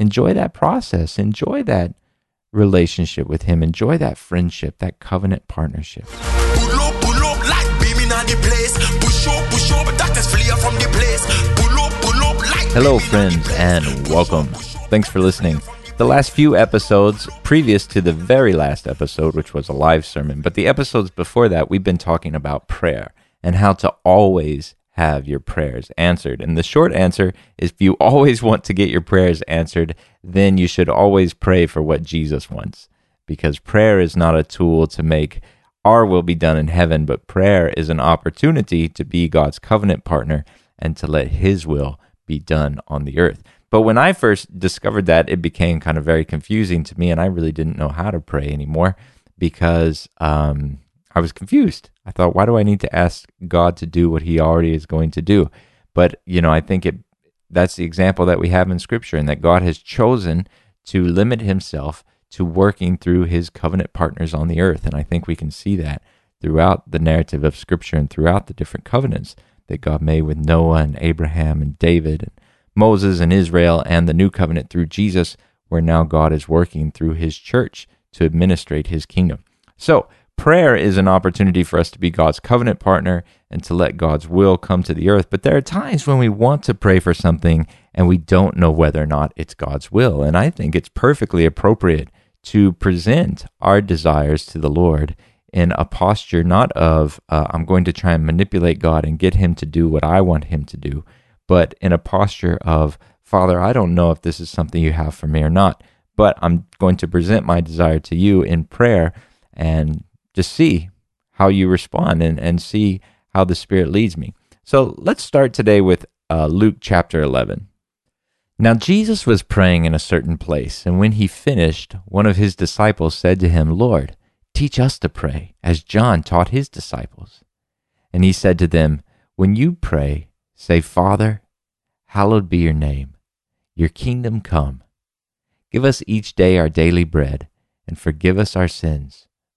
Enjoy that process. Enjoy that relationship with Him. Enjoy that friendship, that covenant partnership. Pull up, like beaming on the place. Push up, doctors flee from the place. Pull up, like. Hello, friends, and welcome. Thanks for listening. The last few episodes, previous to the very last episode, which was a live sermon, but the episodes before that, we've been talking about prayer and how to always have your prayers answered. And the short answer is if you always want to get your prayers answered, then you should always pray for what Jesus wants, because prayer is not a tool to make our will be done in heaven, but prayer is an opportunity to be God's covenant partner and to let His will be done on the earth. But when I first discovered that, it became kind of very confusing to me, and I really didn't know how to pray anymore because I was confused. I thought, why do I need to ask God to do what He already is going to do? But, you know, I think that's the example that we have in Scripture, and that God has chosen to limit Himself to working through His covenant partners on the earth. And I think we can see that throughout the narrative of Scripture and throughout the different covenants that God made with Noah and Abraham and David and Moses and Israel, and the new covenant through Jesus, where now God is working through His church to administrate His kingdom. So prayer is an opportunity for us to be God's covenant partner and to let God's will come to the earth. But there are times when we want to pray for something and we don't know whether or not it's God's will. And I think it's perfectly appropriate to present our desires to the Lord in a posture not of, I'm going to try and manipulate God and get Him to do what I want Him to do, but in a posture of, Father, I don't know if this is something You have for me or not, but I'm going to present my desire to You in prayer and just see how You respond and see how the Spirit leads me. So let's start today with Luke chapter 11. Now Jesus was praying in a certain place, and when He finished, one of His disciples said to Him, Lord, teach us to pray, as John taught his disciples. And He said to them, when you pray, say, Father, hallowed be Your name, Your kingdom come. Give us each day our daily bread, and forgive us our sins,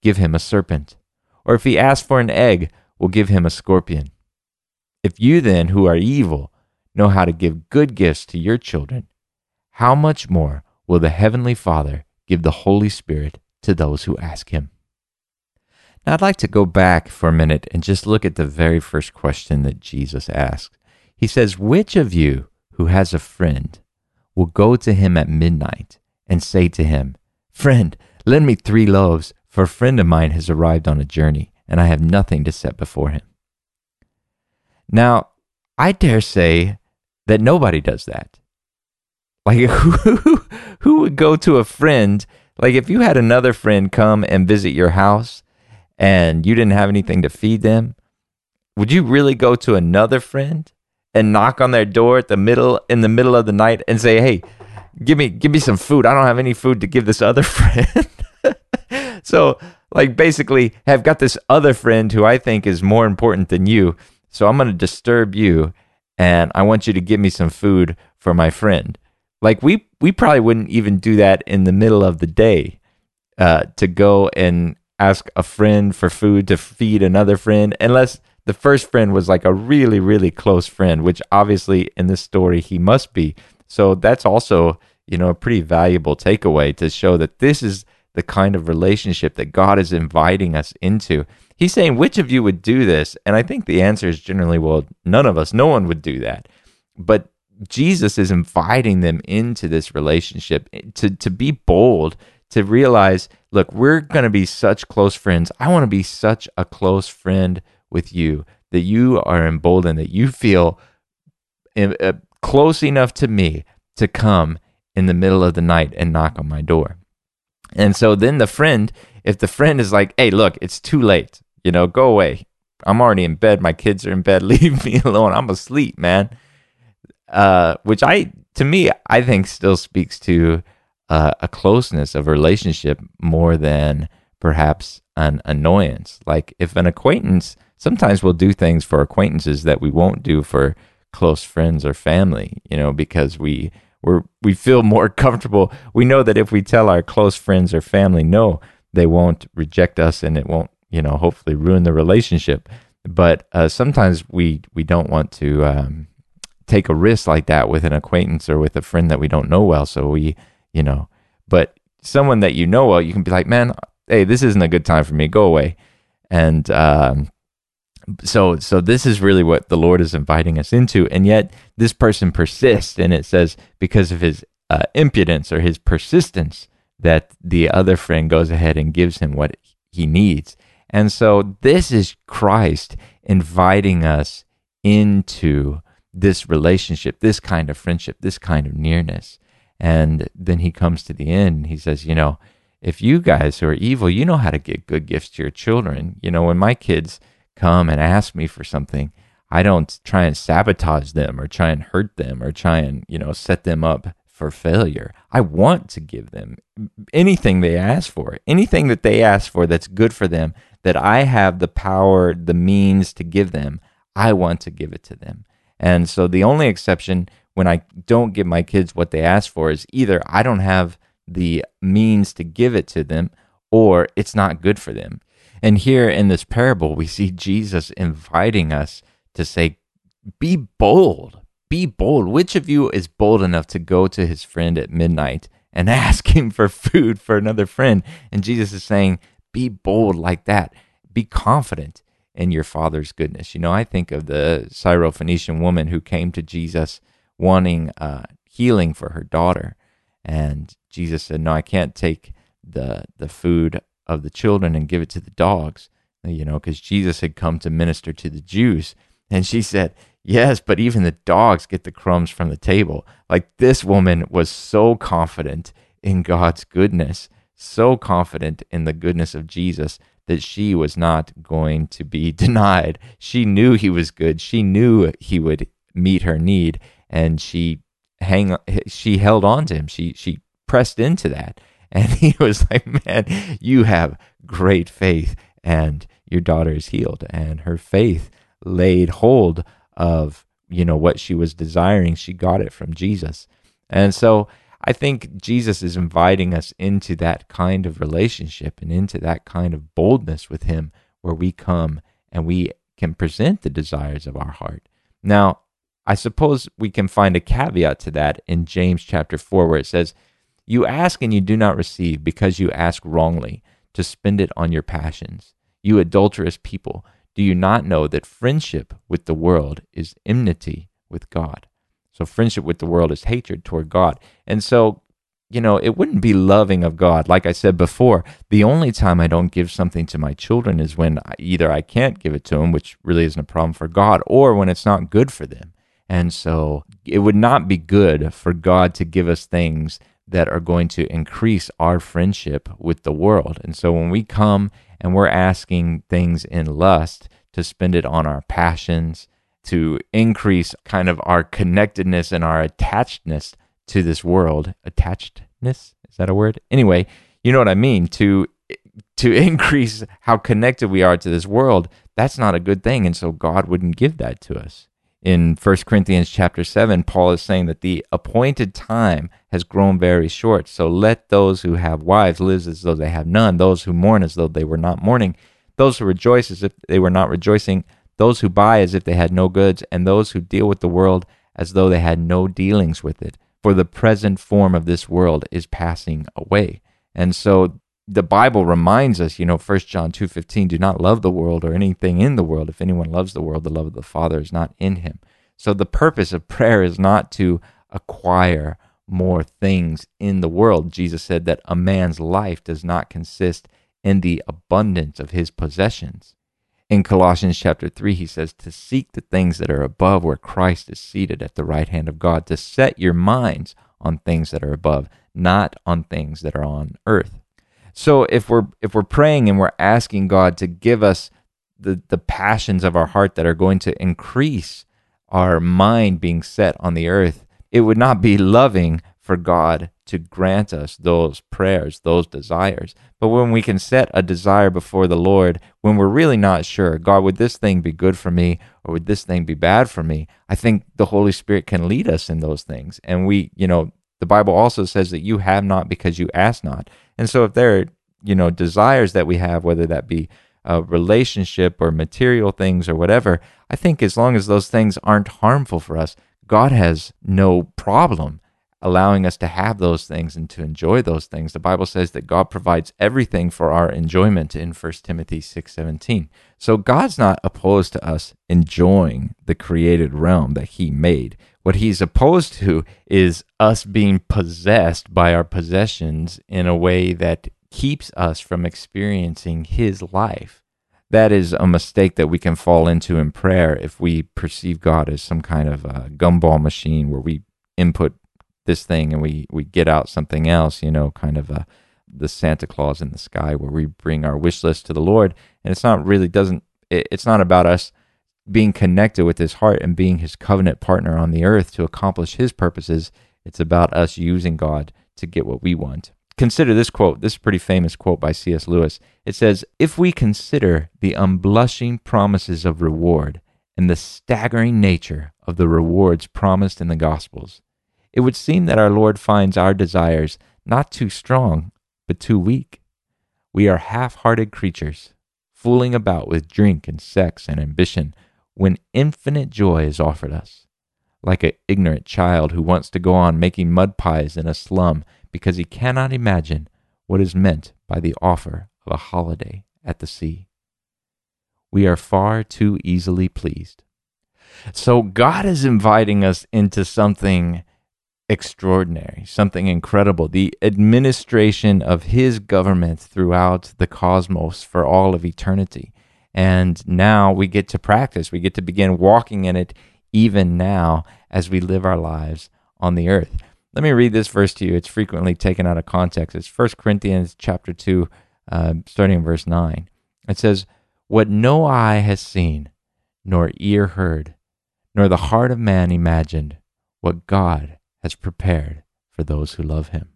give him a serpent? Or if he asks for an egg, will give him a scorpion? If you then, who are evil, know how to give good gifts to your children, how much more will the Heavenly Father give the Holy Spirit to those who ask Him? Now I'd like to go back for a minute and just look at the very first question that Jesus asked. He says, which of you who has a friend will go to him at midnight and say to him, Friend, lend me 3 loaves, for a friend of mine has arrived on a journey, and I have nothing to set before him? Now, I dare say that nobody does that. Like, who would go to a friend? Like, if you had another friend come and visit your house and you didn't have anything to feed them, would you really go to another friend and knock on their door in the middle of the night and say, hey, give me some food. I don't have any food to give this other friend. So, like, basically, I've got this other friend who I think is more important than you, so I'm going to disturb you, and I want you to give me some food for my friend. Like, we probably wouldn't even do that in the middle of the day to go and ask a friend for food to feed another friend, unless the first friend was like a really, really close friend, which obviously in this story he must be. So that's also, you know, a pretty valuable takeaway to show that this is the kind of relationship that God is inviting us into. He's saying, which of you would do this? And I think the answer is generally, well, none of us. No one would do that. But Jesus is inviting them into this relationship to be bold, to realize, look, we're going to be such close friends. I want to be such a close friend with you that you are emboldened, that you feel close enough to me to come in the middle of the night and knock on my door. And so then the friend, if the friend is like, hey, look, it's too late, you know, go away. I'm already in bed. My kids are in bed. Leave me alone. I'm asleep, man. Which I think still speaks to a closeness of a relationship more than perhaps an annoyance. Like if an acquaintance, sometimes we'll do things for acquaintances that we won't do for close friends or family, you know, because we feel more comfortable. We know that if we tell our close friends or family no, they won't reject us, and it won't, you know, hopefully ruin the relationship. But sometimes we don't want to take a risk like that with an acquaintance or with a friend that we don't know well. So we, you know, but someone that you know well, you can be like, man, hey, this isn't a good time for me. Go away. And so this is really what the Lord is inviting us into. And yet this person persists, and it says because of his impudence or his persistence that the other friend goes ahead and gives him what he needs. And so this is Christ inviting us into this relationship, this kind of friendship, this kind of nearness. And then he comes to the end and he says, you know, if you guys who are evil, you know how to give good gifts to your children. You know, when my kids come and ask me for something, I don't try and sabotage them or try and hurt them or try and, you know, set them up for failure. I want to give them anything they ask for, anything that they ask for that's good for them, that I have the power, the means to give them. I want to give it to them. And so the only exception when I don't give my kids what they ask for is either I don't have the means to give it to them or it's not good for them. And here in this parable, we see Jesus inviting us to say, be bold, be bold. Which of you is bold enough to go to his friend at midnight and ask him for food for another friend? And Jesus is saying, be bold like that. Be confident in your Father's goodness. You know, I think of the Syrophoenician woman who came to Jesus wanting healing for her daughter. And Jesus said, no, I can't take the food of the children and give it to the dogs, you know, because Jesus had come to minister to the Jews. And she said, yes, but even the dogs get the crumbs from the table. Like, this woman was so confident in God's goodness, so confident in the goodness of Jesus, that she was not going to be denied. She knew he was good. She knew he would meet her need, and she held on to him. She pressed into that. And he was like, man, you have great faith, and your daughter is healed. And her faith laid hold of, you know, what she was desiring. She got it from Jesus. And so I think Jesus is inviting us into that kind of relationship and into that kind of boldness with him, where we come and we can present the desires of our heart. Now, I suppose we can find a caveat to that in James chapter 4, where it says, you ask and you do not receive because you ask wrongly to spend it on your passions. You adulterous people, do you not know that friendship with the world is enmity with God? So friendship with the world is hatred toward God. And so, you know, it wouldn't be loving of God. Like I said before, the only time I don't give something to my children is when either I can't give it to them, which really isn't a problem for God, or when it's not good for them. And so it would not be good for God to give us things that are going to increase our friendship with the world. And so when we come and we're asking things in lust to spend it on our passions, to increase kind of our connectedness and our attachedness to this world. Attachedness? Is that a word? Anyway, you know what I mean. To increase how connected we are to this world, that's not a good thing, and so God wouldn't give that to us. In 1 Corinthians chapter 7, Paul is saying that the appointed time has grown very short, so let those who have wives live as though they have none, those who mourn as though they were not mourning, those who rejoice as if they were not rejoicing, those who buy as if they had no goods, and those who deal with the world as though they had no dealings with it. For the present form of this world is passing away. And so the Bible reminds us, you know, 1 John 2:15, do not love the world or anything in the world. If anyone loves the world, the love of the Father is not in him. So the purpose of prayer is not to acquire more things in the world. Jesus said that a man's life does not consist in the abundance of his possessions. In Colossians chapter 3, he says, to seek the things that are above where Christ is seated at the right hand of God, to set your minds on things that are above, not on things that are on earth. So if we're praying and we're asking God to give us the passions of our heart that are going to increase our mind being set on the earth, it would not be loving for God to grant us those prayers, those desires. But when we can set a desire before the Lord, when we're really not sure, God, would this thing be good for me or would this thing be bad for me? I think the Holy Spirit can lead us in those things. And we, the Bible also says that you have not because you ask not. And so if there are, desires that we have, whether that be a relationship or material things or whatever, I think as long as those things aren't harmful for us, God has no problem allowing us to have those things and to enjoy those things. The Bible says that God provides everything for our enjoyment in 1 Timothy 6:17. So God's not opposed to us enjoying the created realm that He made. What He's opposed to is us being possessed by our possessions in a way that keeps us from experiencing His life. That is a mistake that we can fall into in prayer if we perceive God as some kind of a gumball machine where we input this thing and we get out something else, kind of the Santa Claus in the sky where we bring our wish list to the Lord. And it's not about us being connected with His heart and being His covenant partner on the earth to accomplish His purposes. It's about us using God to get what we want. Consider this quote. This is a pretty famous quote by C.S. Lewis. It says, "If we consider the unblushing promises of reward and the staggering nature of the rewards promised in the Gospels, it would seem that our Lord finds our desires not too strong, but too weak. We are half-hearted creatures, fooling about with drink and sex and ambition when infinite joy is offered us, like an ignorant child who wants to go on making mud pies in a slum because he cannot imagine what is meant by the offer of a holiday at the sea. We are far too easily pleased." So God is inviting us into something extraordinary, something incredible, the administration of His government throughout the cosmos for all of eternity. And now we get to practice, we get to begin walking in it even now as we live our lives on the earth. Let me read this verse to you. It's frequently taken out of context. It's 1 Corinthians chapter 2, starting in verse 9. It says, "What no eye has seen, nor ear heard, nor the heart of man imagined, what God has prepared for those who love Him."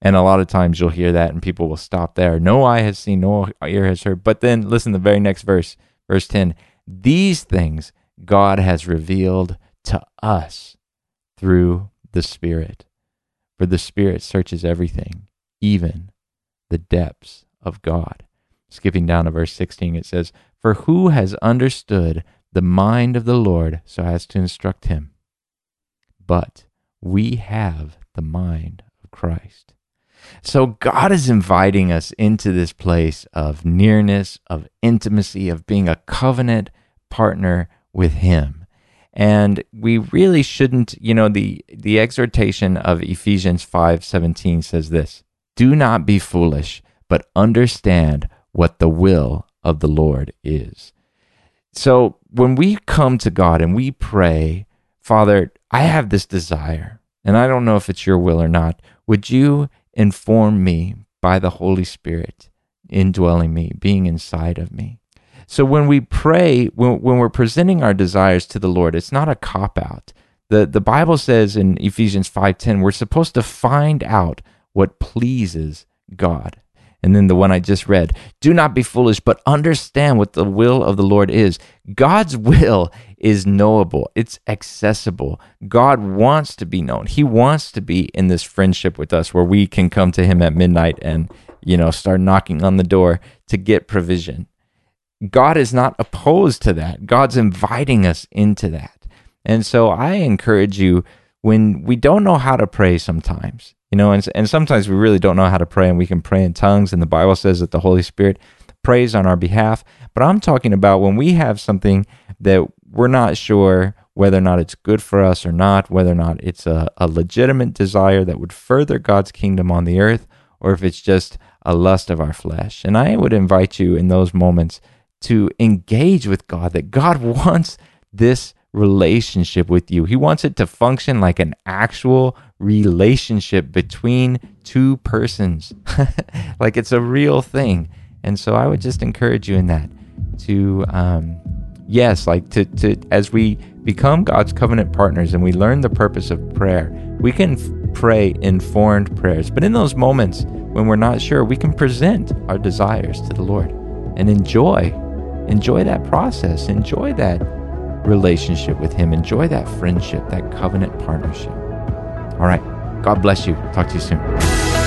And a lot of times you'll hear that and people will stop there. No eye has seen, no ear has heard. But then listen to the very next verse, verse 10. "These things God has revealed to us through the Spirit. For the Spirit searches everything, even the depths of God." Skipping down to verse 16, it says, "For who has understood the mind of the Lord so as to instruct Him? But we have the mind of Christ." So God is inviting us into this place of nearness, of intimacy, of being a covenant partner with Him. And we really shouldn't, the exhortation of Ephesians 5:17 says this, "Do not be foolish, but understand what the will of the Lord is." So when we come to God and we pray, "Father, I have this desire, and I don't know if it's your will or not. Would you inform me by the Holy Spirit indwelling me, being inside of me?" So when we pray, when we're presenting our desires to the Lord, it's not a cop-out. The Bible says in Ephesians 5:10, we're supposed to find out what pleases God. And then the one I just read, "Do not be foolish, but understand what the will of the Lord is." God's will is knowable. It's accessible. God wants to be known. He wants to be in this friendship with us where we can come to Him at midnight and, start knocking on the door to get provision. God is not opposed to that. God's inviting us into that. And so I encourage you, when we don't know how to pray sometimes, and sometimes we really don't know how to pray, and we can pray in tongues, and the Bible says that the Holy Spirit prays on our behalf. But I'm talking about when we have something that we're not sure whether or not it's good for us or not, whether or not it's a legitimate desire that would further God's kingdom on the earth, or if it's just a lust of our flesh. And I would invite you in those moments to engage with God, that God wants this relationship with you. He wants it to function like an actual relationship between two persons, like it's a real thing. And so I would just encourage you in that to, as we become God's covenant partners and we learn the purpose of prayer, we can pray informed prayers. But in those moments when we're not sure, we can present our desires to the Lord and enjoy that process, enjoy that relationship with Him, enjoy that friendship, that covenant partnership. All right. God bless you. Talk to you soon.